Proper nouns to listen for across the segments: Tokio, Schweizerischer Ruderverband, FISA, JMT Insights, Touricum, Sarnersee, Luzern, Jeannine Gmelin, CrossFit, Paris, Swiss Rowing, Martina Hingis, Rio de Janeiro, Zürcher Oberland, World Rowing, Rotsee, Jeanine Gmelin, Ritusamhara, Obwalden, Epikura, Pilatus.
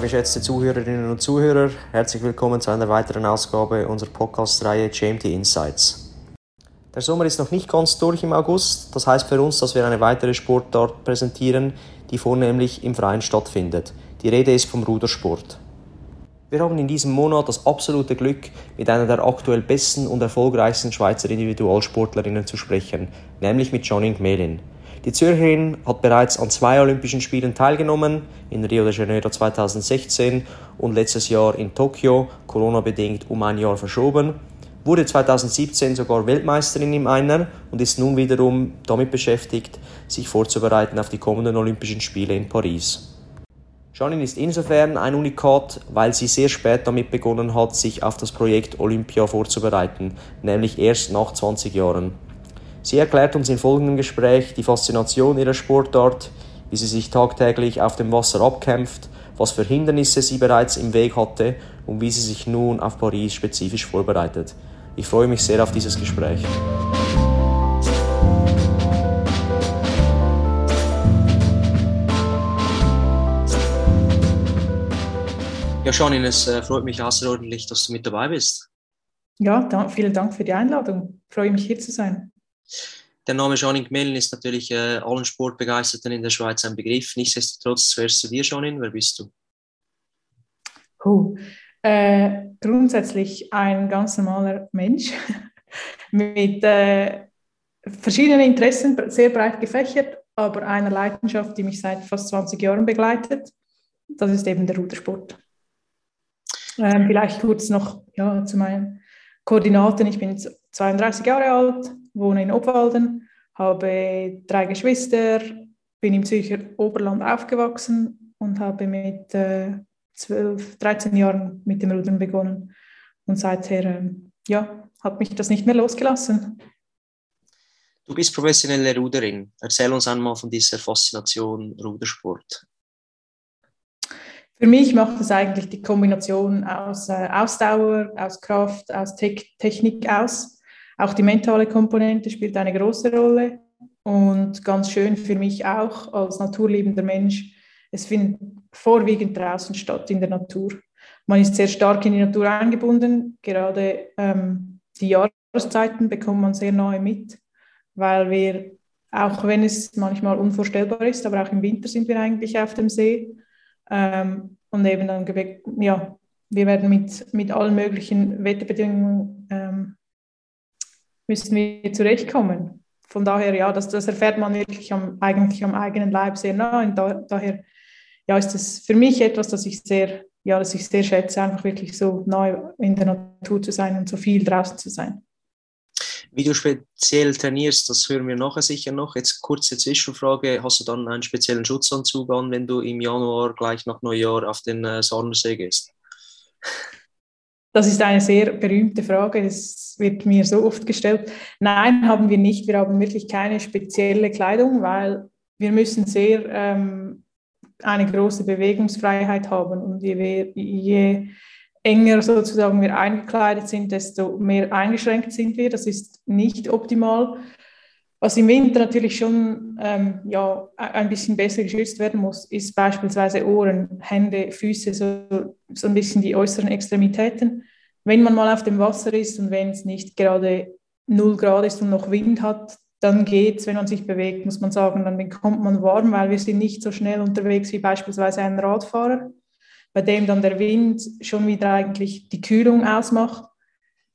Hallo geschätzte Zuhörerinnen und Zuhörer, herzlich willkommen zu einer weiteren Ausgabe unserer Podcast-Reihe JMT Insights. Der Sommer ist noch nicht ganz durch im August, das heißt für uns, dass wir eine weitere Sportart präsentieren, die vornehmlich im Freien stattfindet. Die Rede ist vom Rudersport. Wir haben in diesem Monat das absolute Glück, mit einer der aktuell besten und erfolgreichsten Schweizer Individualsportlerinnen zu sprechen, nämlich mit Jeanine Gmelin. Die Zürcherin hat bereits an 2 Olympischen Spielen teilgenommen, in Rio de Janeiro 2016 und letztes Jahr in Tokio, Corona-bedingt um ein Jahr verschoben, wurde 2017 sogar Weltmeisterin im Einer und ist nun wiederum damit beschäftigt, sich vorzubereiten auf die kommenden Olympischen Spiele in Paris. Jeanine ist insofern ein Unikat, weil sie sehr spät damit begonnen hat, sich auf das Projekt Olympia vorzubereiten, nämlich erst nach 20 Jahren. Sie erklärt uns im folgenden Gespräch die Faszination ihrer Sportart, wie sie sich tagtäglich auf dem Wasser abkämpft, was für Hindernisse sie bereits im Weg hatte und wie sie sich nun auf Paris spezifisch vorbereitet. Ich freue mich sehr auf dieses Gespräch. Ja, Jeanine, es freut mich außerordentlich, dass du mit dabei bist. Ja, vielen Dank für die Einladung. Ich freue mich, hier zu sein. Der Name Jeannine Gmelin ist natürlich allen Sportbegeisterten in der Schweiz ein Begriff. Nichtsdestotrotz zuerst zu dir, Jeannine. Wer bist du? Grundsätzlich ein ganz normaler Mensch mit verschiedenen Interessen, sehr breit gefächert, aber einer Leidenschaft, die mich seit fast 20 Jahren begleitet. Das ist eben der Rudersport. Vielleicht kurz noch zu meinen Koordinaten. Ich bin jetzt 32 Jahre alt, wohne in Obwalden, habe 3 Geschwister, bin im Zürcher Oberland aufgewachsen und habe mit 13 Jahren mit dem Rudern begonnen. Und seither hat mich das nicht mehr losgelassen. Du bist professionelle Ruderin. Erzähl uns einmal von dieser Faszination Rudersport. Für mich macht es eigentlich die Kombination aus Ausdauer, aus Kraft, aus Technik aus. Auch die mentale Komponente spielt eine große Rolle und ganz schön für mich auch als naturliebender Mensch. Es findet vorwiegend draußen statt, in der Natur. Man ist sehr stark in die Natur eingebunden. Gerade die Jahreszeiten bekommt man sehr nahe mit, weil wir, auch wenn es manchmal unvorstellbar ist, aber auch im Winter sind wir eigentlich auf dem See. Und eben dann, wir werden mit allen möglichen Wetterbedingungen müssen wir zurechtkommen. Von daher, das erfährt man wirklich am eigenen Leib sehr nah. Und daher ist es für mich etwas, das ich sehr schätze, einfach wirklich so nah in der Natur zu sein und so viel draußen zu sein. Wie du speziell trainierst, das hören wir nachher sicher noch. Jetzt kurze Zwischenfrage, hast du dann einen speziellen Schutzanzug an, wenn du im Januar gleich nach Neujahr auf den Sarnersee gehst? Das ist eine sehr berühmte Frage, das wird mir so oft gestellt. Nein, haben wir nicht. Wir haben wirklich keine spezielle Kleidung, weil wir müssen sehr eine große Bewegungsfreiheit haben. Und je enger sozusagen wir eingekleidet sind, desto mehr eingeschränkt sind wir. Das ist nicht optimal. Was im Winter natürlich schon ein bisschen besser geschützt werden muss, ist beispielsweise Ohren, Hände, Füße, so ein bisschen die äußeren Extremitäten. Wenn man mal auf dem Wasser ist und wenn es nicht gerade 0 Grad ist und noch Wind hat, dann geht's, wenn man sich bewegt, muss man sagen, dann bekommt man warm, weil wir sind nicht so schnell unterwegs wie beispielsweise ein Radfahrer, bei dem dann der Wind schon wieder eigentlich die Kühlung ausmacht,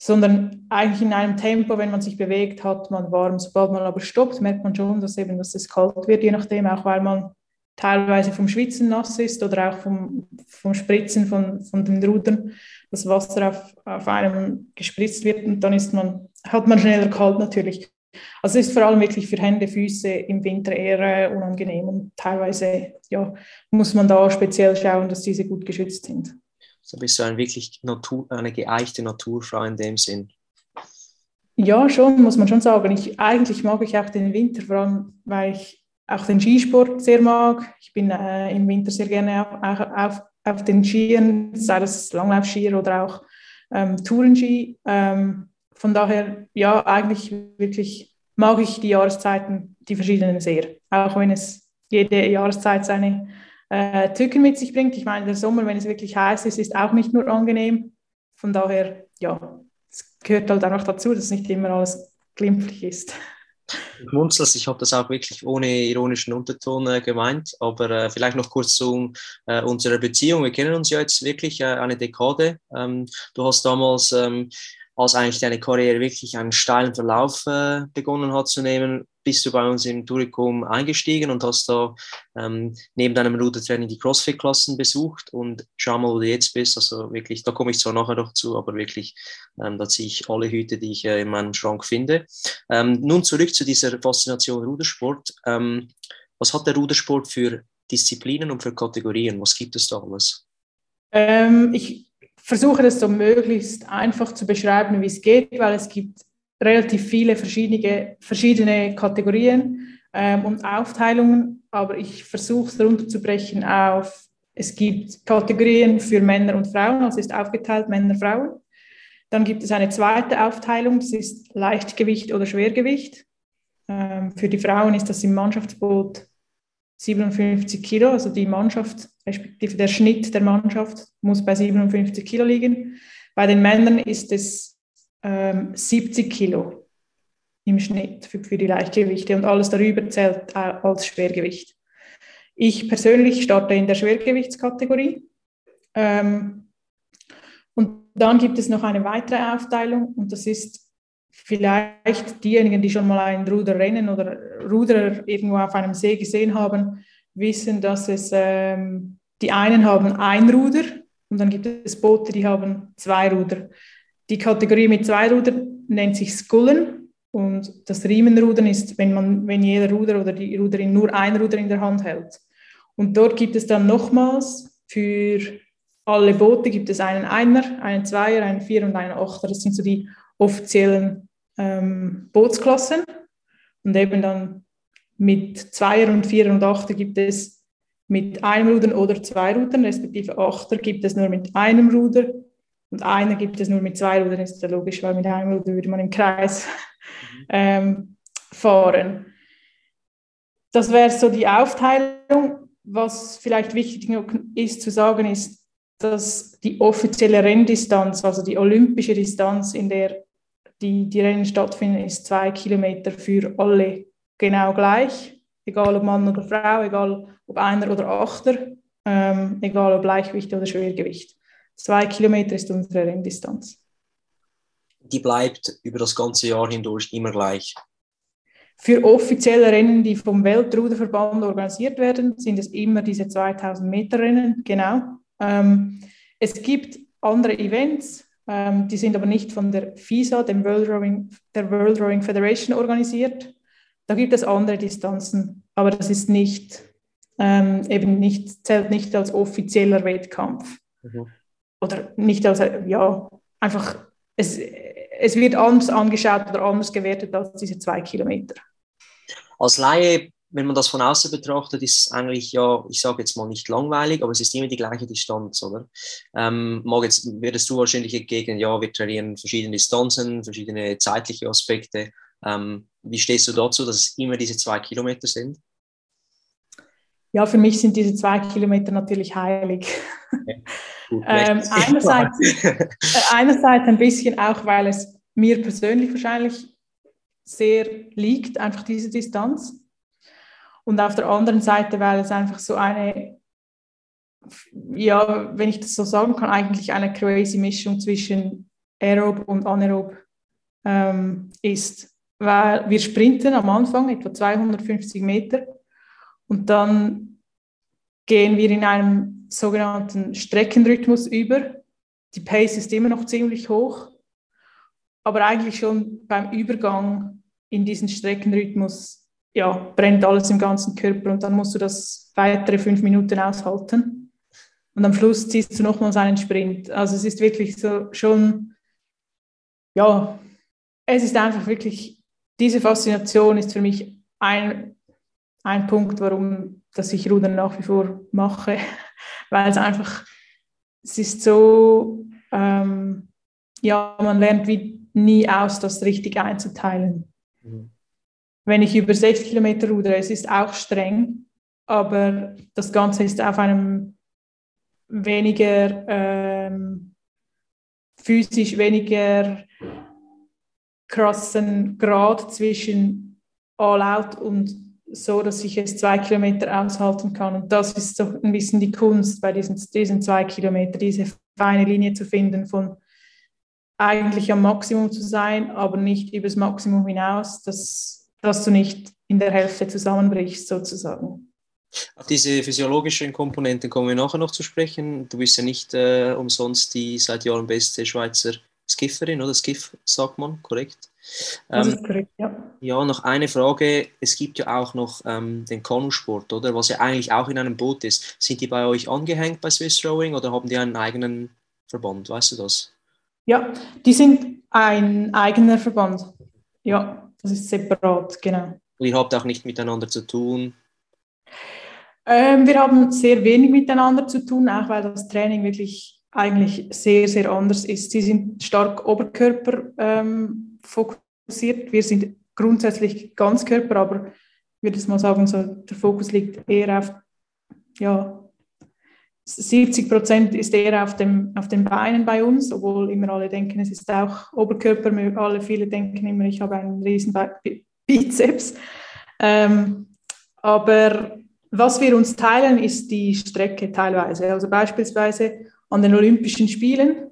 sondern eigentlich in einem Tempo, wenn man sich bewegt, hat man warm. Sobald man aber stoppt, merkt man schon, dass es kalt wird, je nachdem, auch weil man teilweise vom Schwitzen nass ist oder auch vom Spritzen von den Rudern, das Wasser auf einem gespritzt wird und dann hat man schneller kalt natürlich. Also es ist vor allem wirklich für Hände, Füße im Winter eher unangenehm und teilweise muss man da speziell schauen, dass diese gut geschützt sind. So bist du eine geeichte Naturfrau in dem Sinn. Ja, schon, muss man schon sagen. Eigentlich mag ich auch den Winter, vor allem, weil ich auch den Skisport sehr mag. Ich bin im Winter sehr gerne auf den Skiern, sei das Langlaufskier oder auch Tourenski. Von daher, eigentlich wirklich mag ich die Jahreszeiten, die verschiedenen sehr. Auch wenn es jede Jahreszeit seine Tücken mit sich bringt. Ich meine, der Sommer, wenn es wirklich heiß ist, ist auch nicht nur angenehm. Von daher, ja, es gehört halt einfach dazu, dass nicht immer alles glimpflich ist. Ich munzel, ich habe das auch wirklich ohne ironischen Unterton gemeint, aber vielleicht noch kurz zu unserer Beziehung. Wir kennen uns ja jetzt wirklich eine Dekade. Du hast damals, als eigentlich deine Karriere wirklich einen steilen Verlauf begonnen hat zu nehmen, bist du bei uns im Touricum eingestiegen und hast da neben deinem Rudertraining die CrossFit-Klassen besucht. Und schau mal, wo du jetzt bist. Also wirklich, da komme ich zwar nachher noch zu, aber wirklich, da ziehe ich alle Hüte, die ich in meinem Schrank finde. Nun zurück zu dieser Faszination Rudersport. Was hat der Rudersport für Disziplinen und für Kategorien? Was gibt es da alles? Ich versuche das so möglichst einfach zu beschreiben, wie es geht, weil es gibt relativ viele verschiedene Kategorien und Aufteilungen, aber ich versuche es runterzubrechen auf, es gibt Kategorien für Männer und Frauen, also ist aufgeteilt Männer, Frauen. Dann gibt es eine zweite Aufteilung, das ist Leichtgewicht oder Schwergewicht. Für die Frauen ist das im Mannschaftsboot 57 Kilo, also die Mannschaft, respektive der Schnitt der Mannschaft muss bei 57 Kilo liegen. Bei den Männern ist es 70 Kilo im Schnitt für die Leichtgewichte und alles darüber zählt als Schwergewicht. Ich persönlich starte in der Schwergewichtskategorie. Und dann gibt es noch eine weitere Aufteilung und das ist vielleicht diejenigen, die schon mal ein Ruderrennen oder Ruderer irgendwo auf einem See gesehen haben, wissen, dass es die einen haben ein Ruder und dann gibt es Boote, die haben zwei Ruder. Die Kategorie mit zwei Rudern nennt sich Scullen und das Riemenrudern ist, wenn jeder Ruder oder die Ruderin nur ein Ruder in der Hand hält. Und dort gibt es dann nochmals für alle Boote gibt es einen Einer, einen Zweier, einen Vierer und einen Achter. Das sind so die offiziellen Bootsklassen. Und eben dann mit Zweier und Vierer und Achter gibt es mit einem Ruder oder zwei Rudern, respektive Achter gibt es nur mit einem Ruder. Und einer gibt es nur mit zwei Rudern, ist ja logisch, weil mit einem Ruder würde man im Kreis fahren. Das wäre so die Aufteilung. Was vielleicht wichtig ist zu sagen, ist, dass die offizielle Renndistanz, also die olympische Distanz, in der die Rennen stattfinden, ist 2 Kilometer für alle genau gleich. Egal ob Mann oder Frau, egal ob Einer oder Achter, egal ob Leichtgewicht oder Schwergewicht. 2 Kilometer ist unsere Renndistanz. Die bleibt über das ganze Jahr hindurch immer gleich? Für offizielle Rennen, die vom Weltruderverband organisiert werden, sind es immer diese 2000-Meter-Rennen, genau. Es gibt andere Events, die sind aber nicht von der FISA, der World Rowing Federation, organisiert. Da gibt es andere Distanzen, aber das ist nicht, zählt nicht als offizieller Wettkampf. Mhm. Oder nicht als, ja, einfach, es wird anders angeschaut oder anders gewertet als diese 2 Kilometer. Als Laie, wenn man das von außen betrachtet, ist es eigentlich, ja, ich sage jetzt mal nicht langweilig, aber es ist immer die gleiche Distanz, oder? Jetzt würdest du wahrscheinlich entgegen, ja, wir trainieren verschiedene Distanzen, verschiedene zeitliche Aspekte. Wie stehst du dazu, dass es immer diese 2 Kilometer sind? Ja, für mich sind diese 2 Kilometer natürlich heilig. Okay. Einerseits ein bisschen auch, weil es mir persönlich wahrscheinlich sehr liegt, einfach diese Distanz. Und auf der anderen Seite, weil es einfach so eine, ja, wenn ich das so sagen kann, eigentlich eine crazy Mischung zwischen aerob und anaerob ist. Weil wir sprinten am Anfang etwa 250 Meter. Und dann gehen wir in einem sogenannten Streckenrhythmus über. Die Pace ist immer noch ziemlich hoch, aber eigentlich schon beim Übergang in diesen Streckenrhythmus, ja, brennt alles im ganzen Körper und dann musst du das weitere 5 Minuten aushalten. Und am Schluss ziehst du nochmals einen Sprint. Also es ist wirklich so schon, ja, es ist einfach wirklich, diese Faszination ist für mich ein Punkt, warum dass ich Rudern nach wie vor mache, weil es einfach, es ist so, ja, man lernt wie nie aus, das richtig einzuteilen. Mhm. Wenn ich über 6 Kilometer rudere, es ist auch streng, aber das Ganze ist auf einem weniger physisch weniger krassen Grad zwischen All-Out und so, dass ich es 2 Kilometer aushalten kann. Und das ist so ein bisschen die Kunst bei diesen 2 Kilometern, diese feine Linie zu finden von eigentlich am Maximum zu sein, aber nicht übers Maximum hinaus, dass du nicht in der Hälfte zusammenbrichst sozusagen. Auf diese physiologischen Komponenten kommen wir nachher noch zu sprechen. Du bist ja nicht umsonst die seit Jahren beste Schweizer Skifferin, oder? Skiff, sagt man, korrekt? Das ist korrekt, ja. Ja, noch eine Frage. Es gibt ja auch noch den Kanusport, oder? Was ja eigentlich auch in einem Boot ist. Sind die bei euch angehängt bei Swiss Rowing oder haben die einen eigenen Verband? Weißt du das? Ja, die sind ein eigener Verband. Ja, das ist separat, genau. Und ihr habt auch nicht miteinander zu tun? Wir haben sehr wenig miteinander zu tun, auch weil das Training wirklich eigentlich sehr, sehr anders ist. Sie sind stark Oberkörper fokussiert. Wir sind grundsätzlich Ganzkörper, aber ich würde es mal sagen, so, der Fokus liegt eher auf, ja, 70% ist eher auf den Beinen bei uns, obwohl immer alle denken, es ist auch Oberkörper. Viele denken immer, ich habe einen riesen Bizeps. Aber was wir uns teilen, ist die Strecke teilweise. Also beispielsweise an den Olympischen Spielen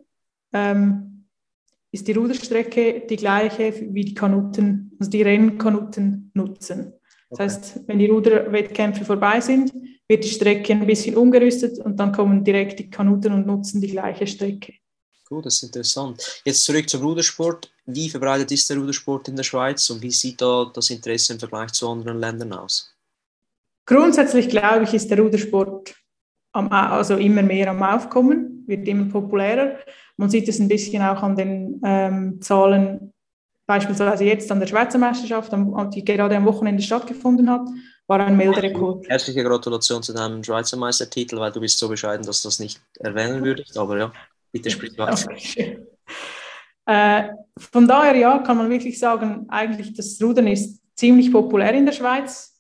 ist die Ruderstrecke die gleiche wie die Kanuten, also die Rennkanuten nutzen. Das heißt, wenn die Ruderwettkämpfe vorbei sind, wird die Strecke ein bisschen umgerüstet und dann kommen direkt die Kanuten und nutzen die gleiche Strecke. Gut, das ist interessant. Jetzt zurück zum Rudersport. Wie verbreitet ist der Rudersport in der Schweiz und wie sieht da das Interesse im Vergleich zu anderen Ländern aus? Grundsätzlich, glaube ich, ist der Rudersport immer mehr am Aufkommen, wird immer populärer. Man sieht es ein bisschen auch an den Zahlen, beispielsweise jetzt an der Schweizer Meisterschaft, die gerade am Wochenende stattgefunden hat, war ein Meldrekord. Herzliche Gratulation zu deinem Schweizer Meistertitel, weil du bist so bescheiden, dass du das nicht erwähnen würdest, aber ja, bitte sprich weiter. Von daher, ja, kann man wirklich sagen, eigentlich das Rudern ist ziemlich populär in der Schweiz.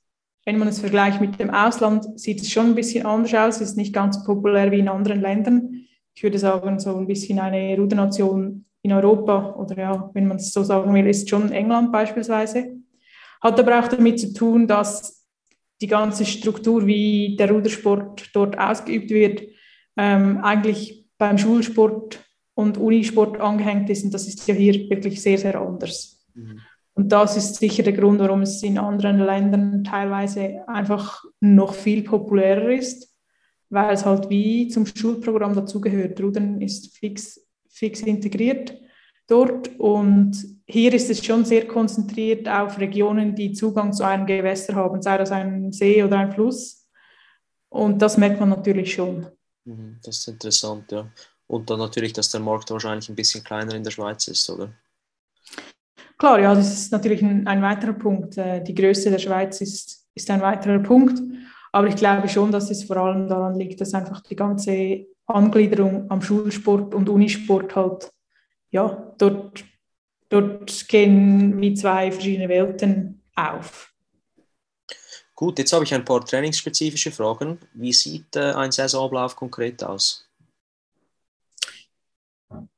Wenn man es vergleicht mit dem Ausland, sieht es schon ein bisschen anders aus, ist nicht ganz so populär wie in anderen Ländern. Ich würde sagen, so ein bisschen eine Rudernation in Europa, oder ja, wenn man es so sagen will, ist schon England beispielsweise. Hat aber auch damit zu tun, dass die ganze Struktur, wie der Rudersport dort ausgeübt wird, eigentlich beim Schulsport und Unisport angehängt ist. Und das ist ja hier wirklich sehr, sehr anders. Mhm. Und das ist sicher der Grund, warum es in anderen Ländern teilweise einfach noch viel populärer ist, weil es halt wie zum Schulprogramm dazugehört. Rudern ist fix integriert dort und hier ist es schon sehr konzentriert auf Regionen, die Zugang zu einem Gewässer haben, sei das ein See oder ein Fluss. Und das merkt man natürlich schon. Das ist interessant, ja. Und dann natürlich, dass der Markt wahrscheinlich ein bisschen kleiner in der Schweiz ist, oder? Klar, ja, das ist natürlich ein weiterer Punkt. Die Größe der Schweiz ist ein weiterer Punkt. Aber ich glaube schon, dass es vor allem daran liegt, dass einfach die ganze Angliederung am Schulsport und Unisport halt, ja, dort gehen wie 2 verschiedene Welten auf. Gut, jetzt habe ich ein paar trainingsspezifische Fragen. Wie sieht ein Saisonablauf konkret aus?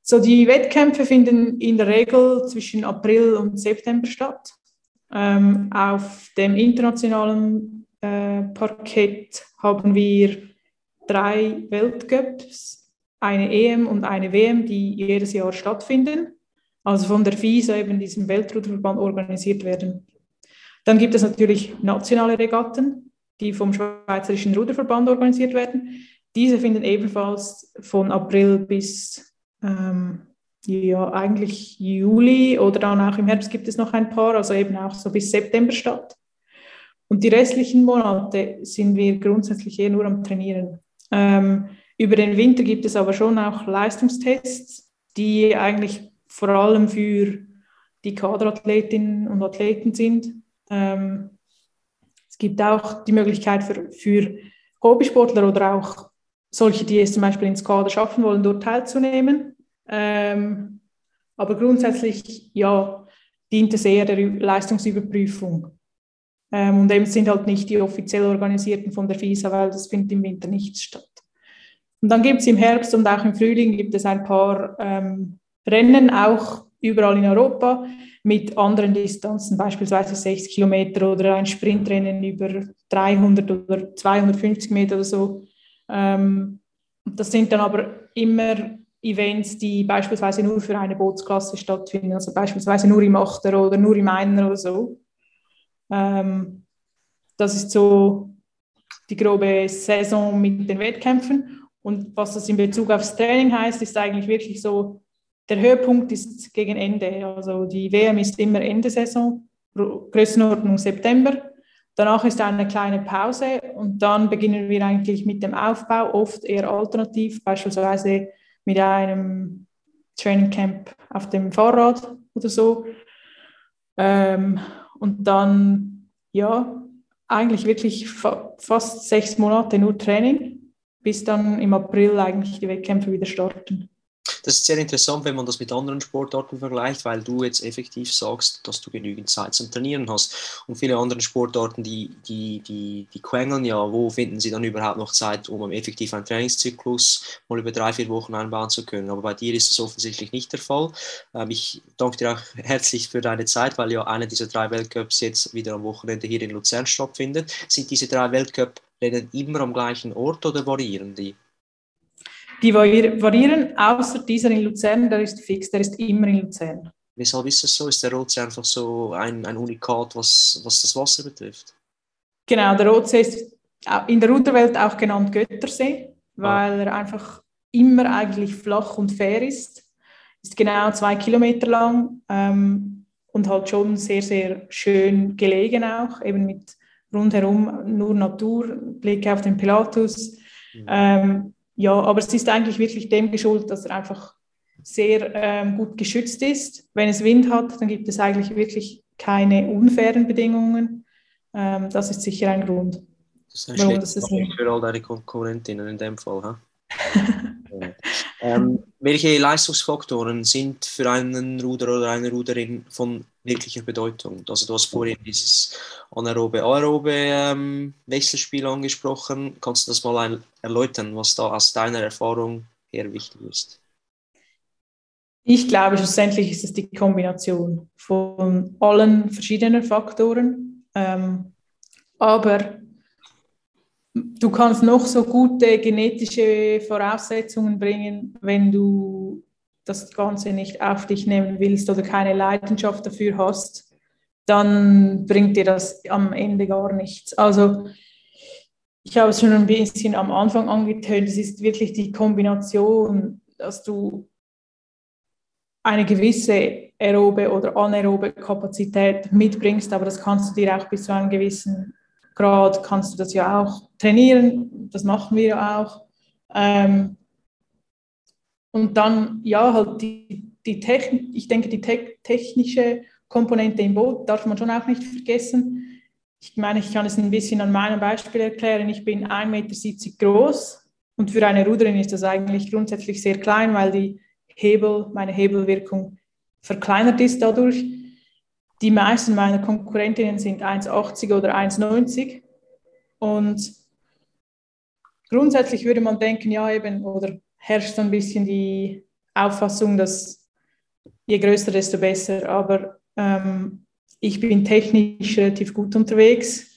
So, die Wettkämpfe finden in der Regel zwischen April und September statt. Auf dem internationalen Parkett haben wir 3 Weltcups, eine EM und eine WM, die jedes Jahr stattfinden, also von der FISA, eben diesem Weltruderverband, organisiert werden. Dann gibt es natürlich nationale Regatten, die vom Schweizerischen Ruderverband organisiert werden. Diese finden ebenfalls von April bis ja, eigentlich Juli oder dann auch im Herbst gibt es noch ein paar, also eben auch so bis September statt. Und die restlichen Monate sind wir grundsätzlich eher nur am Trainieren. Über den Winter gibt es aber schon auch Leistungstests, die eigentlich vor allem für die Kaderathletinnen und Athleten sind. Es gibt auch die Möglichkeit für Hobbysportler oder auch solche, die es zum Beispiel ins Kader schaffen wollen, dort teilzunehmen. Aber grundsätzlich, ja, dient es eher der Leistungsüberprüfung. Und eben sind halt nicht die offiziell organisierten von der FISA, weil das findet im Winter nicht statt. Und dann gibt es im Herbst und auch im Frühling gibt es ein paar Rennen, auch überall in Europa, mit anderen Distanzen, beispielsweise 60 Kilometer oder ein Sprintrennen über 300 oder 250 Meter oder so. Das sind dann aber immer Events, die beispielsweise nur für eine Bootsklasse stattfinden, also beispielsweise nur im Achter oder nur im Einer oder so. Das ist so die grobe Saison mit den Wettkämpfen. Und was das in Bezug aufs Training heißt, ist eigentlich wirklich so, der Höhepunkt ist gegen Ende. Also die WM ist immer Ende Saison, Größenordnung September. Danach ist eine kleine Pause und dann beginnen wir eigentlich mit dem Aufbau, oft eher alternativ, beispielsweise mit einem Training Camp auf dem Fahrrad oder so. Und dann, ja, eigentlich wirklich fast 6 Monate nur Training, bis dann im April eigentlich die Wettkämpfe wieder starten. Das ist sehr interessant, wenn man das mit anderen Sportarten vergleicht, weil du jetzt effektiv sagst, dass du genügend Zeit zum Trainieren hast. Und viele andere Sportarten, die quengeln ja, wo finden sie dann überhaupt noch Zeit, um effektiv einen Trainingszyklus mal über 3-4 Wochen einbauen zu können. Aber bei dir ist das offensichtlich nicht der Fall. Ich danke dir auch herzlich für deine Zeit, weil ja einer dieser 3 Weltcups jetzt wieder am Wochenende hier in Luzern stattfindet. Sind diese 3 Weltcup-Rennen immer am gleichen Ort oder variieren die? Die variieren, außer dieser in Luzern, der ist fix, der ist immer in Luzern. Weshalb ist das so? Ist der Rotsee einfach so ein Unikat, was das Wasser betrifft? Genau, der Rotsee ist in der Ruderwelt auch genannt Göttersee, weil er einfach immer eigentlich flach und fair ist. Ist genau 2 Kilometer lang und halt schon sehr, sehr schön gelegen auch, eben mit rundherum nur Natur, Blicke auf den Pilatus. Mhm. Ja, aber es ist eigentlich wirklich dem geschuldet, dass er einfach sehr gut geschützt ist. Wenn es Wind hat, dann gibt es eigentlich wirklich keine unfairen Bedingungen. Das ist sicher ein Grund. Das ist ein Schnitt für all deine Konkurrentinnen in dem Fall. Ha? Welche Leistungsfaktoren sind für einen Ruder oder eine Ruderin von wirklicher Bedeutung? Also du hast vorhin dieses anaerobe-aerobe Wechselspiel angesprochen. Kannst du das mal erläutern, was da aus deiner Erfahrung her wichtig ist? Ich glaube, schlussendlich ist es die Kombination von allen verschiedenen Faktoren. Aber du kannst noch so gute genetische Voraussetzungen bringen, wenn du das Ganze nicht auf dich nehmen willst oder keine Leidenschaft dafür hast, dann bringt dir das am Ende gar nichts. Also ich habe es schon ein bisschen am Anfang angetönt, es ist wirklich die Kombination, dass du eine gewisse aerobe oder anaerobe Kapazität mitbringst, aber das kannst du dir auch bis zu einem gewissen Grad kannst du das ja auch trainieren, das machen wir ja auch. Und dann, ja, halt die Technik, ich denke, die technische Komponente im Boot darf man schon auch nicht vergessen. Ich meine, ich kann es ein bisschen an meinem Beispiel erklären. Ich bin 1,70 Meter groß und für eine Ruderin ist das eigentlich grundsätzlich sehr klein, weil meine Hebelwirkung verkleinert ist dadurch. Die meisten meiner Konkurrentinnen sind 1,80 oder 1,90 und grundsätzlich würde man denken, ja eben, oder herrscht so ein bisschen die Auffassung, dass je größer, desto besser, aber ich bin technisch relativ gut unterwegs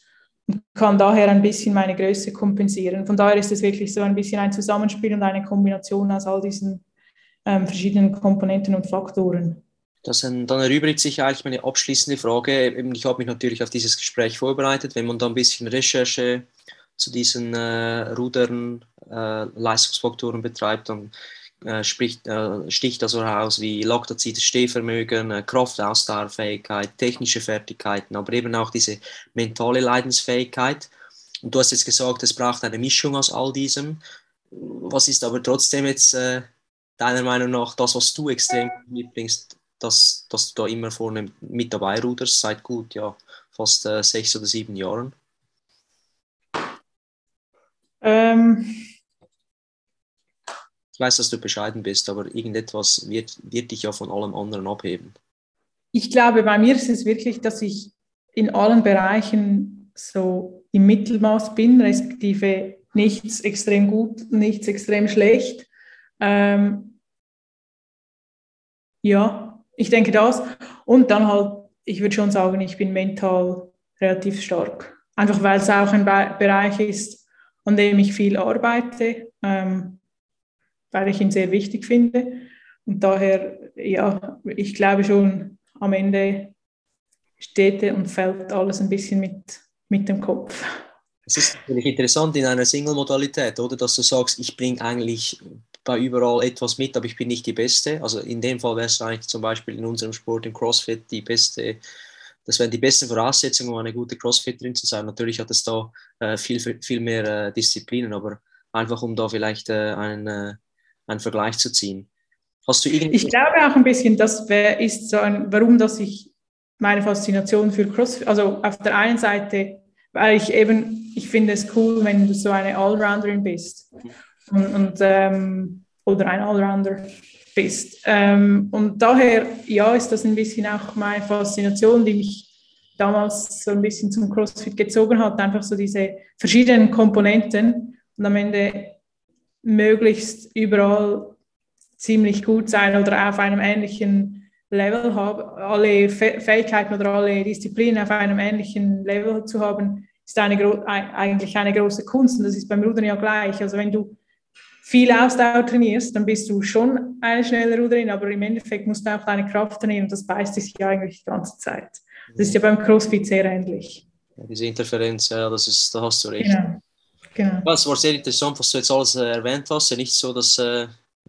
und kann daher ein bisschen meine Größe kompensieren. Von daher ist es wirklich so ein bisschen ein Zusammenspiel und eine Kombination aus all diesen verschiedenen Komponenten und Faktoren. Dann erübrigt sich eigentlich meine abschließende Frage. Ich habe mich natürlich auf dieses Gespräch vorbereitet. Wenn man da ein bisschen Recherche zu diesen Rudern, Leistungsfaktoren betreibt, dann sticht das so heraus wie Laktazites, Stehvermögen, Kraft, Ausdauerfähigkeit, technische Fertigkeiten, aber eben auch diese mentale Leidensfähigkeit. Und du hast jetzt gesagt, es braucht eine Mischung aus all diesem. Was ist aber trotzdem jetzt deiner Meinung nach das, was du extrem mitbringst? Dass du da immer vorne mit dabei ruderst, seit gut, ja, fast 6 oder 7 Jahren? Ich weiß, dass du bescheiden bist, aber irgendetwas wird dich ja von allem anderen abheben. Ich glaube, bei mir ist es wirklich, dass ich in allen Bereichen so im Mittelmaß bin, respektive nichts extrem gut, nichts extrem schlecht. Ja, ich denke das. Und dann halt, ich würde schon sagen, ich bin mental relativ stark. Einfach weil es auch ein Bereich ist, an dem ich viel arbeite, weil ich ihn sehr wichtig finde. Und daher, ja, ich glaube schon, am Ende steht und fällt alles ein bisschen mit dem Kopf. Es ist natürlich interessant in einer Single-Modalität, oder? Dass du sagst, ich bringe eigentlich bei überall etwas mit, aber ich bin nicht die Beste. Also in dem Fall wärst du eigentlich zum Beispiel in unserem Sport, im CrossFit, die Beste. Das wären die besten Voraussetzungen, um eine gute Crossfitterin zu sein. Natürlich hat es da viel mehr Disziplinen, aber einfach, um da vielleicht einen Vergleich zu ziehen. Hast du irgendwie... Ich glaube auch ein bisschen, das ist so ein, warum dass ich meine Faszination für CrossFit, also auf der einen Seite, weil ich finde es cool, wenn du so eine Allrounderin bist oder ein Allrounder bist. Und daher, ja, ist das ein bisschen auch meine Faszination, die mich damals so ein bisschen zum CrossFit gezogen hat, einfach so diese verschiedenen Komponenten und am Ende möglichst überall ziemlich gut sein oder auf einem ähnlichen Level haben, alle Fähigkeiten oder alle Disziplinen auf einem ähnlichen Level zu haben, ist eigentlich eine große Kunst und das ist beim Rudern ja gleich. Also wenn du viel Ausdauer trainierst, dann bist du schon eine schnelle Ruderin, aber im Endeffekt musst du auch deine Kraft trainieren und das beißt dich ja eigentlich die ganze Zeit. Das ist ja beim CrossFit sehr ähnlich. Ja, diese Interferenz, ja, da hast du recht. Genau. Ja, es war sehr interessant, was du jetzt alles erwähnt hast. Nicht so, dass,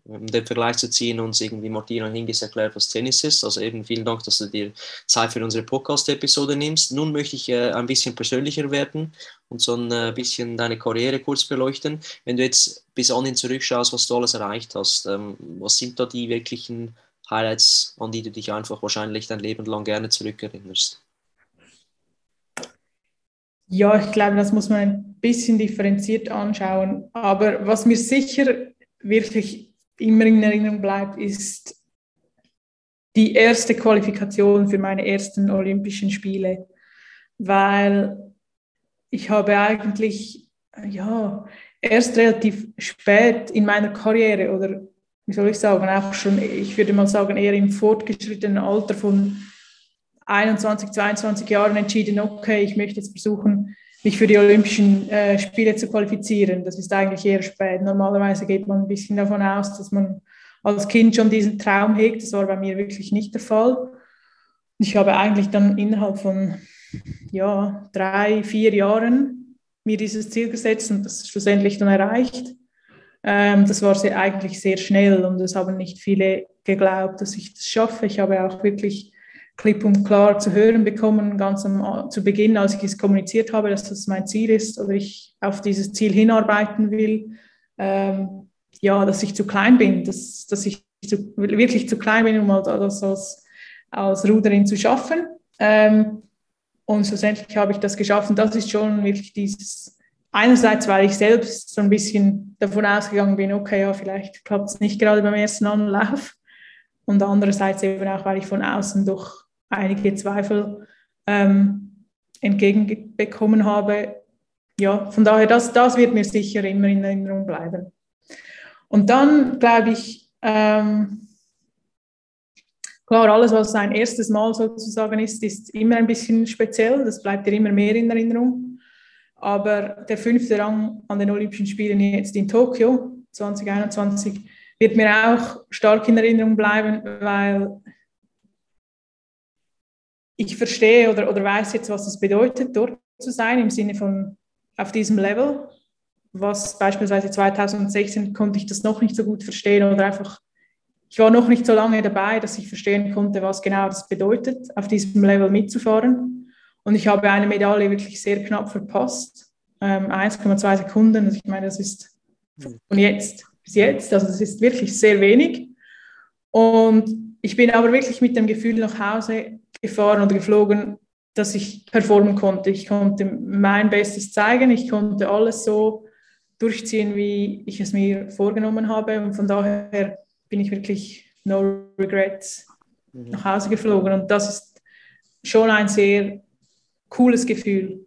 um den Vergleich zu ziehen, uns irgendwie Martina Hingis erklärt, was Tennis ist. Also eben vielen Dank, dass du dir Zeit für unsere Podcast-Episode nimmst. Nun möchte ich ein bisschen persönlicher werden und so ein bisschen deine Karriere kurz beleuchten. Wenn du jetzt bis anhin zurückschaust, was du alles erreicht hast, was sind da die wirklichen Highlights, an die du dich einfach wahrscheinlich dein Leben lang gerne zurückerinnerst? Ja, ich glaube, das muss man ein bisschen differenziert anschauen. Aber was mir sicher wirklich immer in Erinnerung bleibt, ist die erste Qualifikation für meine ersten Olympischen Spiele, weil ich habe eigentlich ja, erst relativ spät in meiner Karriere oder wie soll ich sagen, auch schon, ich würde mal sagen, eher im fortgeschrittenen Alter von 21, 22 Jahren entschieden, okay, ich möchte jetzt versuchen, mich für die Olympischen Spiele zu qualifizieren. Das ist eigentlich eher spät. Normalerweise geht man ein bisschen davon aus, dass man als Kind schon diesen Traum hegt. Das war bei mir wirklich nicht der Fall. Ich habe eigentlich dann innerhalb von 3-4 Jahren mir dieses Ziel gesetzt und das schlussendlich dann erreicht. Das war eigentlich sehr schnell und es haben nicht viele geglaubt, dass ich das schaffe. Ich habe auch wirklich klipp und klar zu hören bekommen, ganz zu Beginn, als ich es kommuniziert habe, dass das mein Ziel ist oder ich auf dieses Ziel hinarbeiten will, dass ich zu klein bin, dass ich wirklich zu klein bin, um das als Ruderin zu schaffen. Und schlussendlich habe ich das geschafft. Und das ist schon wirklich einerseits, weil ich selbst so ein bisschen davon ausgegangen bin, okay, ja, vielleicht klappt es nicht gerade beim ersten Anlauf. Und andererseits eben auch, weil ich von außen durch einige Zweifel entgegenbekommen habe. Ja, von daher, das wird mir sicher immer in Erinnerung bleiben. Und dann, glaube ich, klar, alles, was ein erstes Mal sozusagen ist, ist immer ein bisschen speziell. Das bleibt dir immer mehr in Erinnerung. Aber der 5. Rang an den Olympischen Spielen jetzt in Tokio 2021 wird mir auch stark in Erinnerung bleiben, weil ich verstehe oder weiß jetzt, was es bedeutet, dort zu sein, im Sinne von auf diesem Level, was beispielsweise 2016 konnte ich das noch nicht so gut verstehen oder einfach, ich war noch nicht so lange dabei, dass ich verstehen konnte, was genau das bedeutet, auf diesem Level mitzufahren. Und ich habe eine Medaille wirklich sehr knapp verpasst, 1,2 Sekunden, also ich meine, das ist von jetzt, also das ist wirklich sehr wenig und ich bin aber wirklich mit dem Gefühl nach Hause gefahren oder geflogen, dass ich performen konnte. Ich konnte mein Bestes zeigen, ich konnte alles so durchziehen, wie ich es mir vorgenommen habe und von daher bin ich wirklich no regrets nach Hause geflogen und das ist schon ein sehr cooles Gefühl.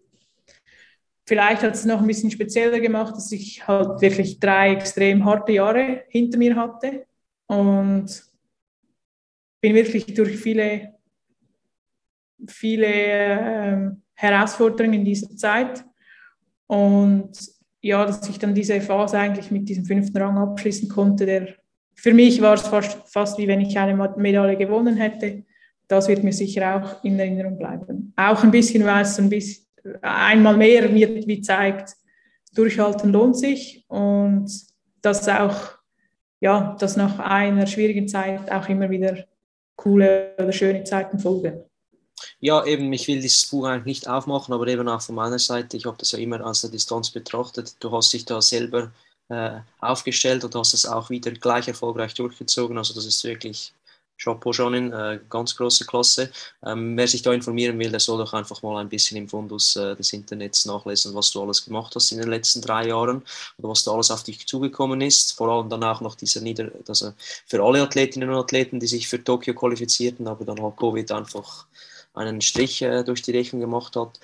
Vielleicht hat es noch ein bisschen spezieller gemacht, dass ich halt wirklich 3 extrem harte Jahre hinter mir hatte und bin wirklich durch viele Herausforderungen in dieser Zeit. Und ja, dass ich dann diese Phase eigentlich mit diesem 5. Rang abschließen konnte, der für mich war es fast wie wenn ich eine Medaille gewonnen hätte. Das wird mir sicher auch in Erinnerung bleiben. Auch ein bisschen, weil es einmal mehr mir wie zeigt, durchhalten lohnt sich und dass auch, ja, dass nach einer schwierigen Zeit auch immer wieder coole oder schöne Zeiten folgen. Ja, eben, ich will dieses Buch eigentlich nicht aufmachen, aber eben auch von meiner Seite, ich habe das ja immer aus der Distanz betrachtet, du hast dich da selber aufgestellt und hast es auch wieder gleich erfolgreich durchgezogen, also das ist wirklich Chapeau, Jeannine, ganz große Klasse. Wer sich da informieren will, der soll doch einfach mal ein bisschen im Fundus des Internets nachlesen, was du alles gemacht hast in den letzten 3 Jahren oder was da alles auf dich zugekommen ist. Vor allem dann auch noch also für alle Athletinnen und Athleten, die sich für Tokio qualifizierten, aber dann halt Covid einfach einen Strich durch die Rechnung gemacht hat.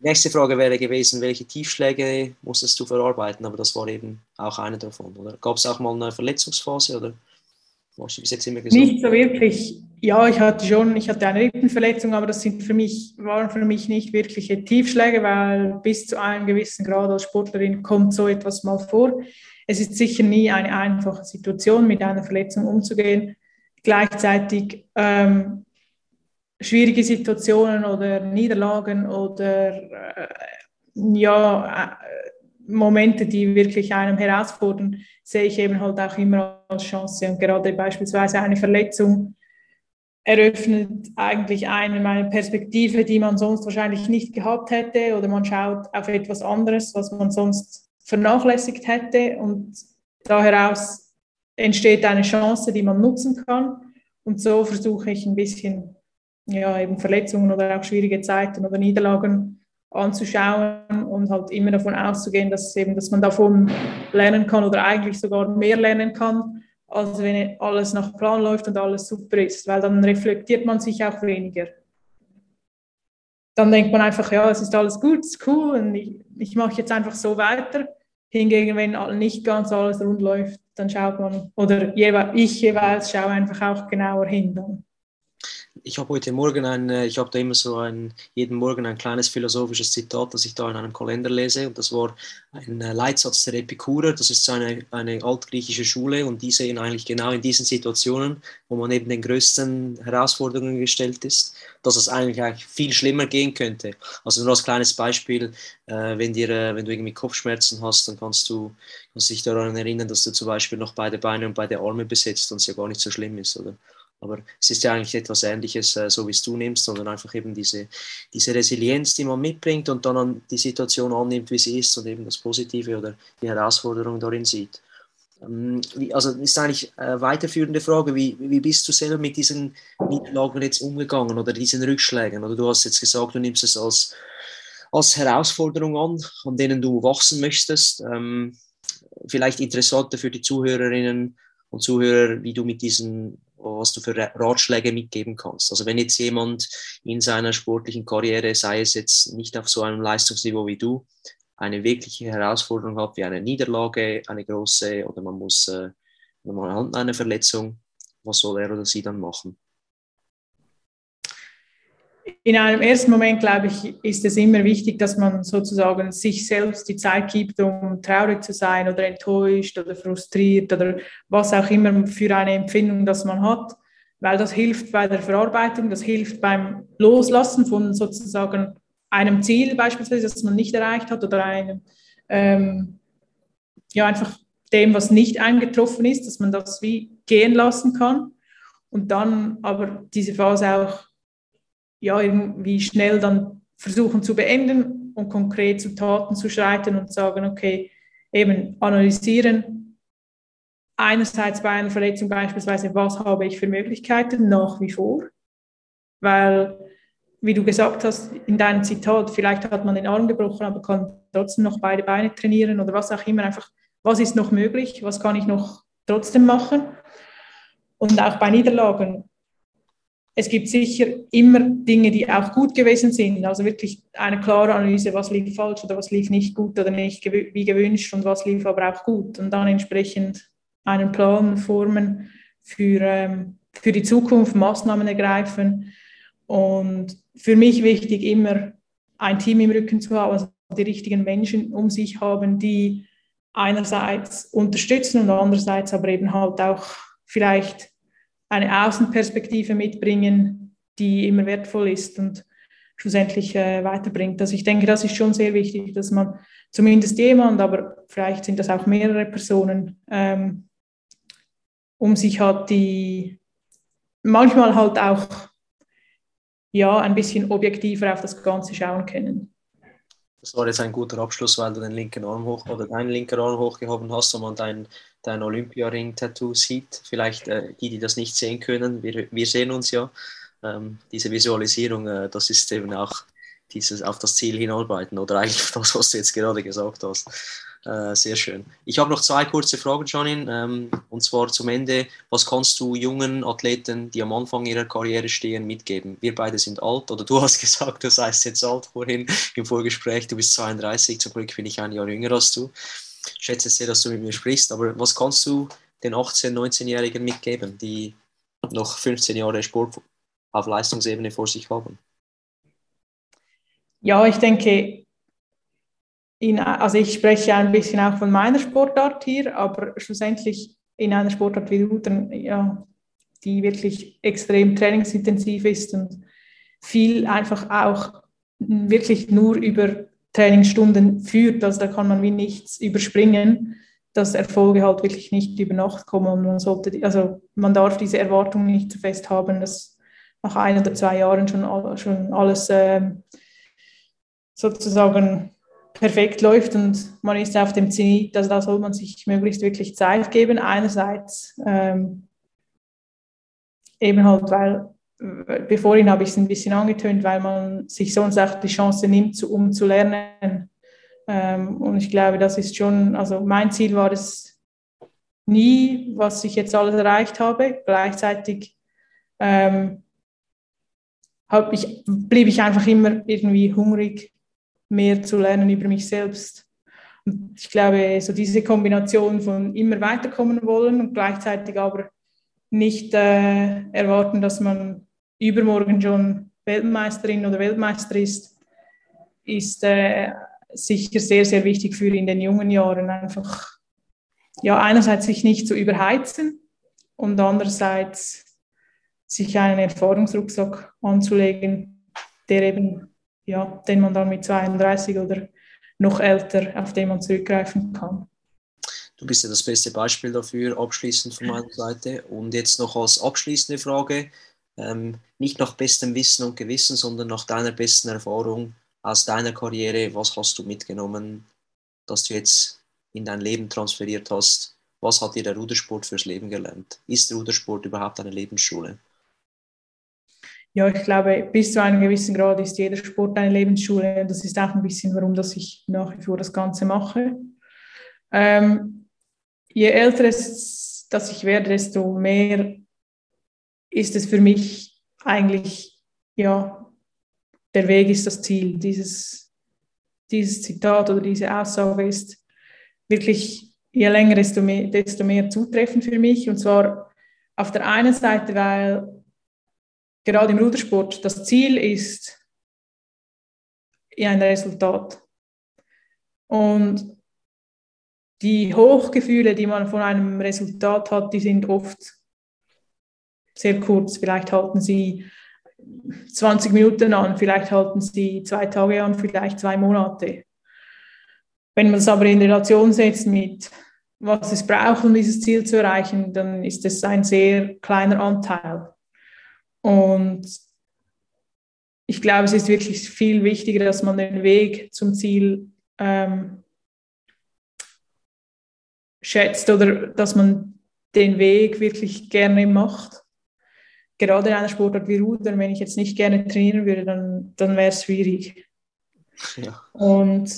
Nächste Frage wäre gewesen, welche Tiefschläge musstest du verarbeiten? Aber das war eben auch eine davon, oder? Gab es auch mal eine Verletzungsphase, oder? Warst du bis jetzt immer gesund? Nicht so wirklich. Ja, ich hatte eine Rippenverletzung, aber das waren für mich nicht wirkliche Tiefschläge, weil bis zu einem gewissen Grad als Sportlerin kommt so etwas mal vor. Es ist sicher nie eine einfache Situation, mit einer Verletzung umzugehen. Gleichzeitig schwierige Situationen oder Niederlagen oder Momente, die wirklich einem herausfordern, sehe ich eben halt auch immer als Chance. Und gerade beispielsweise eine Verletzung eröffnet eigentlich einem eine Perspektive, die man sonst wahrscheinlich nicht gehabt hätte, oder man schaut auf etwas anderes, was man sonst vernachlässigt hätte, und da heraus entsteht eine Chance, die man nutzen kann. Und so versuche ich ein bisschen, ja, eben Verletzungen oder auch schwierige Zeiten oder Niederlagen anzuschauen und halt immer davon auszugehen, dass man davon lernen kann oder eigentlich sogar mehr lernen kann, als wenn alles nach Plan läuft und alles super ist, weil dann reflektiert man sich auch weniger. Dann denkt man einfach, ja, es ist alles gut, es ist cool und ich mache jetzt einfach so weiter. Hingegen, wenn nicht ganz alles rund läuft, dann schaut man, oder ich jeweils schaue einfach auch genauer hin dann. Ich habe jeden Morgen ein kleines philosophisches Zitat, das ich da in einem Kalender lese. Und das war ein Leitsatz der Epikura. Das ist eine altgriechische Schule, und die sehen eigentlich genau in diesen Situationen, wo man eben den größten Herausforderungen gestellt ist, dass es eigentlich viel schlimmer gehen könnte. Also nur als kleines Beispiel, wenn du irgendwie Kopfschmerzen hast, dann kannst dich daran erinnern, dass du zum Beispiel noch beide Beine und beide Arme besetzt und es ja gar nicht so schlimm ist, oder? Aber es ist ja eigentlich etwas Ähnliches, so wie es du nimmst, sondern einfach eben diese Resilienz, die man mitbringt und dann an die Situation annimmt, wie sie ist, und eben das Positive oder die Herausforderung darin sieht. Also ist eigentlich eine weiterführende Frage, wie bist du selber mit diesen Niederlagen jetzt umgegangen oder diesen Rückschlägen? Oder du hast jetzt gesagt, du nimmst es als Herausforderung an denen du wachsen möchtest. Vielleicht interessanter für die Zuhörerinnen und Zuhörer, wie du mit diesen, was du für Ratschläge mitgeben kannst. Also wenn jetzt jemand in seiner sportlichen Karriere, sei es jetzt nicht auf so einem Leistungsniveau wie du, eine wirkliche Herausforderung hat, wie eine Niederlage, eine große, oder man hat eine Verletzung, was soll er oder sie dann machen? In einem ersten Moment, glaube ich, ist es immer wichtig, dass man sozusagen sich selbst die Zeit gibt, um traurig zu sein oder enttäuscht oder frustriert oder was auch immer für eine Empfindung, das man hat, weil das hilft bei der Verarbeitung, das hilft beim Loslassen von sozusagen einem Ziel beispielsweise, das man nicht erreicht hat, oder einem, einfach dem, was nicht eingetroffen ist, dass man das wie gehen lassen kann und dann aber diese Phase auch irgendwie schnell dann versuchen zu beenden und konkret zu Taten zu schreiten und sagen, okay, eben analysieren. Einerseits bei einer Verletzung beispielsweise, was habe ich für Möglichkeiten nach wie vor? Weil, wie du gesagt hast in deinem Zitat, vielleicht hat man den Arm gebrochen, aber kann trotzdem noch beide Beine trainieren oder was auch immer. Einfach, was ist noch möglich? Was kann ich noch trotzdem machen? Und auch bei Niederlagen. es gibt sicher immer Dinge, die auch gut gewesen sind, also wirklich eine klare Analyse, was lief falsch oder was lief nicht gut oder nicht wie gewünscht und was lief aber auch gut und dann entsprechend einen Plan formen für die Zukunft, Maßnahmen ergreifen und für mich wichtig, immer ein Team im Rücken zu haben, also die richtigen Menschen um sich haben, die einerseits unterstützen und andererseits aber eben halt auch vielleicht eine Außenperspektive mitbringen, die immer wertvoll ist und schlussendlich weiterbringt. Also ich denke, das ist schon sehr wichtig, dass man zumindest jemand, aber vielleicht sind das auch mehrere Personen, um sich hat, die manchmal halt auch ja, ein bisschen objektiver auf das Ganze schauen können. Das war jetzt ein guter Abschluss, weil du den linken Arm hoch oder deinen linken Arm hochgehoben hast und man dein Olympia-Ring-Tattoo sieht. Vielleicht die das nicht sehen können, wir sehen uns ja. Diese Visualisierung, das ist eben auch dieses auf das Ziel hinarbeiten oder eigentlich das, was du jetzt gerade gesagt hast. Sehr schön. Ich habe noch zwei kurze Fragen, Jeannine, und zwar zum Ende. Was kannst du jungen Athleten, die am Anfang ihrer Karriere stehen, mitgeben? Wir beide sind alt, oder du hast gesagt, du seist jetzt alt vorhin im Vorgespräch, du bist 32, zum Glück bin ich ein Jahr jünger als du. Ich schätze sehr, dass du mit mir sprichst, aber was kannst du den 18-, 19-Jährigen mitgeben, die noch 15 Jahre Sport auf Leistungsebene vor sich haben? Ja, ich denke... Also ich spreche ein bisschen auch von meiner Sportart hier, aber schlussendlich in einer Sportart wie Rudern, ja, die wirklich extrem trainingsintensiv ist und viel einfach auch wirklich nur über Trainingsstunden führt, also da kann man wie nichts überspringen, dass Erfolge halt wirklich nicht über Nacht kommen und man darf diese Erwartung nicht zu fest haben, dass nach 1 oder 2 Jahren schon alles sozusagen perfekt läuft und man ist auf dem Zenit, also da soll man sich möglichst wirklich Zeit geben. Einerseits eben halt, weil vorhin habe ich es ein bisschen angetönt, weil man sich sonst auch die Chance nimmt, um zu lernen. Und ich glaube, das ist schon, also mein Ziel war es nie, was ich jetzt alles erreicht habe. Gleichzeitig blieb ich einfach immer irgendwie hungrig, mehr zu lernen über mich selbst. Und ich glaube, so diese Kombination von immer weiterkommen wollen und gleichzeitig aber nicht erwarten, dass man übermorgen schon Weltmeisterin oder Weltmeister ist sicher sehr, sehr wichtig für in den jungen Jahren. Einfach, ja, einerseits sich nicht zu überheizen und andererseits sich einen Erfahrungsrucksack anzulegen, der eben ja, den man dann mit 32 oder noch älter, auf den man zurückgreifen kann. Du bist ja das beste Beispiel dafür, abschließend von meiner Seite. Und jetzt noch als abschließende Frage, nicht nach bestem Wissen und Gewissen, sondern nach deiner besten Erfahrung aus deiner Karriere. Was hast du mitgenommen, das du jetzt in dein Leben transferiert hast? Was hat dir der Rudersport fürs Leben gelernt? Ist Rudersport überhaupt eine Lebensschule? Ja, ich glaube, bis zu einem gewissen Grad ist jeder Sport eine Lebensschule. Und das ist auch ein bisschen, warum dass ich nach wie vor das Ganze mache. Je älter dass ich werde, desto mehr ist es für mich eigentlich, ja, der Weg ist das Ziel. Dieses Zitat oder diese Aussage ist wirklich, je länger, desto mehr zutreffend für mich. Und zwar auf der einen Seite, weil gerade im Rudersport, das Ziel ist ein Resultat. Und die Hochgefühle, die man von einem Resultat hat, die sind oft sehr kurz. Vielleicht halten sie 20 Minuten an, vielleicht halten sie 2 Tage an, vielleicht 2 Monate. Wenn man es aber in Relation setzt mit, was es braucht, um dieses Ziel zu erreichen, dann ist es ein sehr kleiner Anteil. Und ich glaube, es ist wirklich viel wichtiger, dass man den Weg zum Ziel schätzt oder dass man den Weg wirklich gerne macht. Gerade in einer Sportart wie Rudern, wenn ich jetzt nicht gerne trainieren würde, dann wäre es schwierig. Ja. Und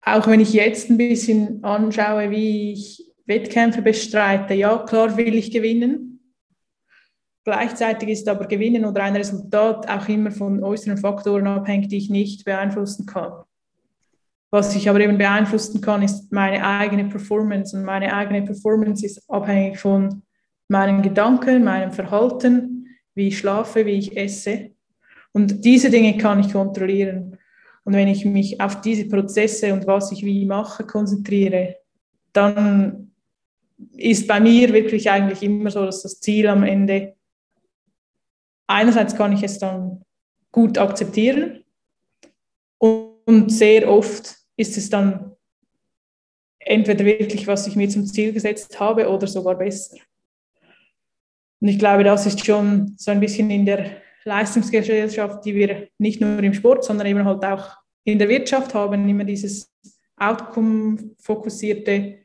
auch wenn ich jetzt ein bisschen anschaue, wie ich Wettkämpfe bestreite, ja, klar will ich gewinnen. Gleichzeitig ist aber Gewinnen oder ein Resultat auch immer von äußeren Faktoren abhängig, die ich nicht beeinflussen kann. Was ich aber eben beeinflussen kann, ist meine eigene Performance. Und meine eigene Performance ist abhängig von meinen Gedanken, meinem Verhalten, wie ich schlafe, wie ich esse. Und diese Dinge kann ich kontrollieren. Und wenn ich mich auf diese Prozesse und was ich wie mache konzentriere, dann ist bei mir wirklich eigentlich immer so, dass das Ziel am Ende, einerseits kann ich es dann gut akzeptieren und sehr oft ist es dann entweder wirklich, was ich mir zum Ziel gesetzt habe oder sogar besser. Und ich glaube, das ist schon so ein bisschen in der Leistungsgesellschaft, die wir nicht nur im Sport, sondern eben halt auch in der Wirtschaft haben, immer dieses Outcome-fokussierte,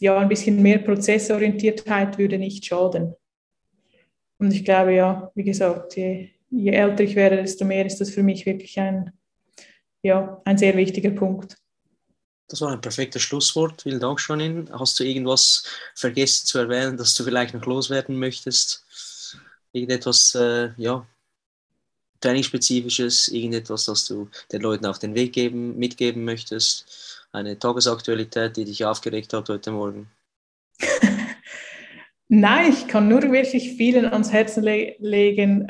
ja, ein bisschen mehr Prozessorientiertheit würde nicht schaden. Und ich glaube, ja, wie gesagt, je älter ich werde, desto mehr ist das für mich wirklich ein sehr wichtiger Punkt. Das war ein perfektes Schlusswort. Vielen Dank, Jeannine. Hast du irgendwas vergessen zu erwähnen, das du vielleicht noch loswerden möchtest? Irgendetwas, trainingsspezifisches, irgendetwas, das du den Leuten auf den Weg mitgeben möchtest? Eine Tagesaktualität, die dich aufgeregt hat heute Morgen? Nein, ich kann nur wirklich vielen ans Herzen legen,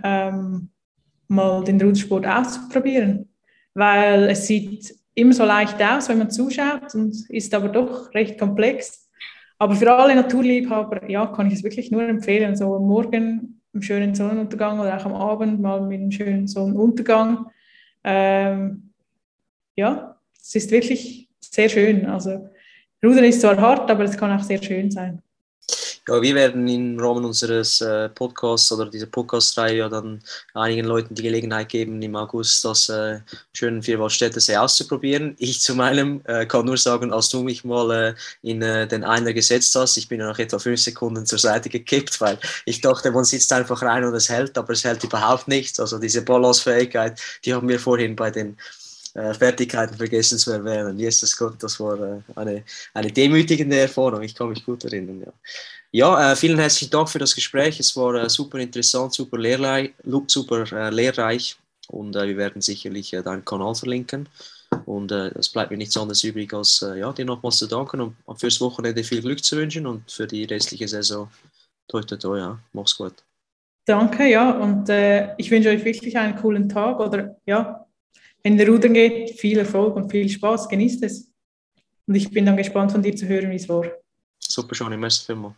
mal den Rudersport auszuprobieren, weil es sieht immer so leicht aus, wenn man zuschaut und ist aber doch recht komplex. Aber für alle Naturliebhaber, ja, kann ich es wirklich nur empfehlen, so am Morgen im schönen Sonnenuntergang oder auch am Abend mal mit einem schönen Sonnenuntergang. Es ist wirklich sehr schön. Also Rudern ist zwar hart, aber es kann auch sehr schön sein. Ja, wir werden im Rahmen unseres Podcasts oder dieser Podcast-Reihe ja dann einigen Leuten die Gelegenheit geben, im August das schönen Vierwaldstätte-See auszuprobieren. Ich zu meinem kann nur sagen, als du mich mal in den Einer gesetzt hast, ich bin ja nach etwa 5 Sekunden zur Seite gekippt, weil ich dachte, man sitzt einfach rein und es hält, aber es hält überhaupt nichts. Also diese Balanceverfähigkeit, die haben wir vorhin bei den Fertigkeiten vergessen zu erwähnen. Jesus Gott, das war eine demütigende Erfahrung. Ich kann mich gut erinnern. Ja, vielen herzlichen Dank für das Gespräch. Es war super interessant, super lehrreich und wir werden sicherlich deinen Kanal verlinken. Und es bleibt mir nichts anderes übrig, als dir nochmals zu danken und fürs Wochenende viel Glück zu wünschen und für die restliche Saison toi toi toi. Ja. Mach's gut. Danke, ja. Und ich wünsche euch wirklich einen coolen Tag oder wenn ihr rudern geht, viel Erfolg und viel Spaß, genießt es. Und ich bin dann gespannt von dir zu hören, wie es war. Super, Jeannine, merci vielmals.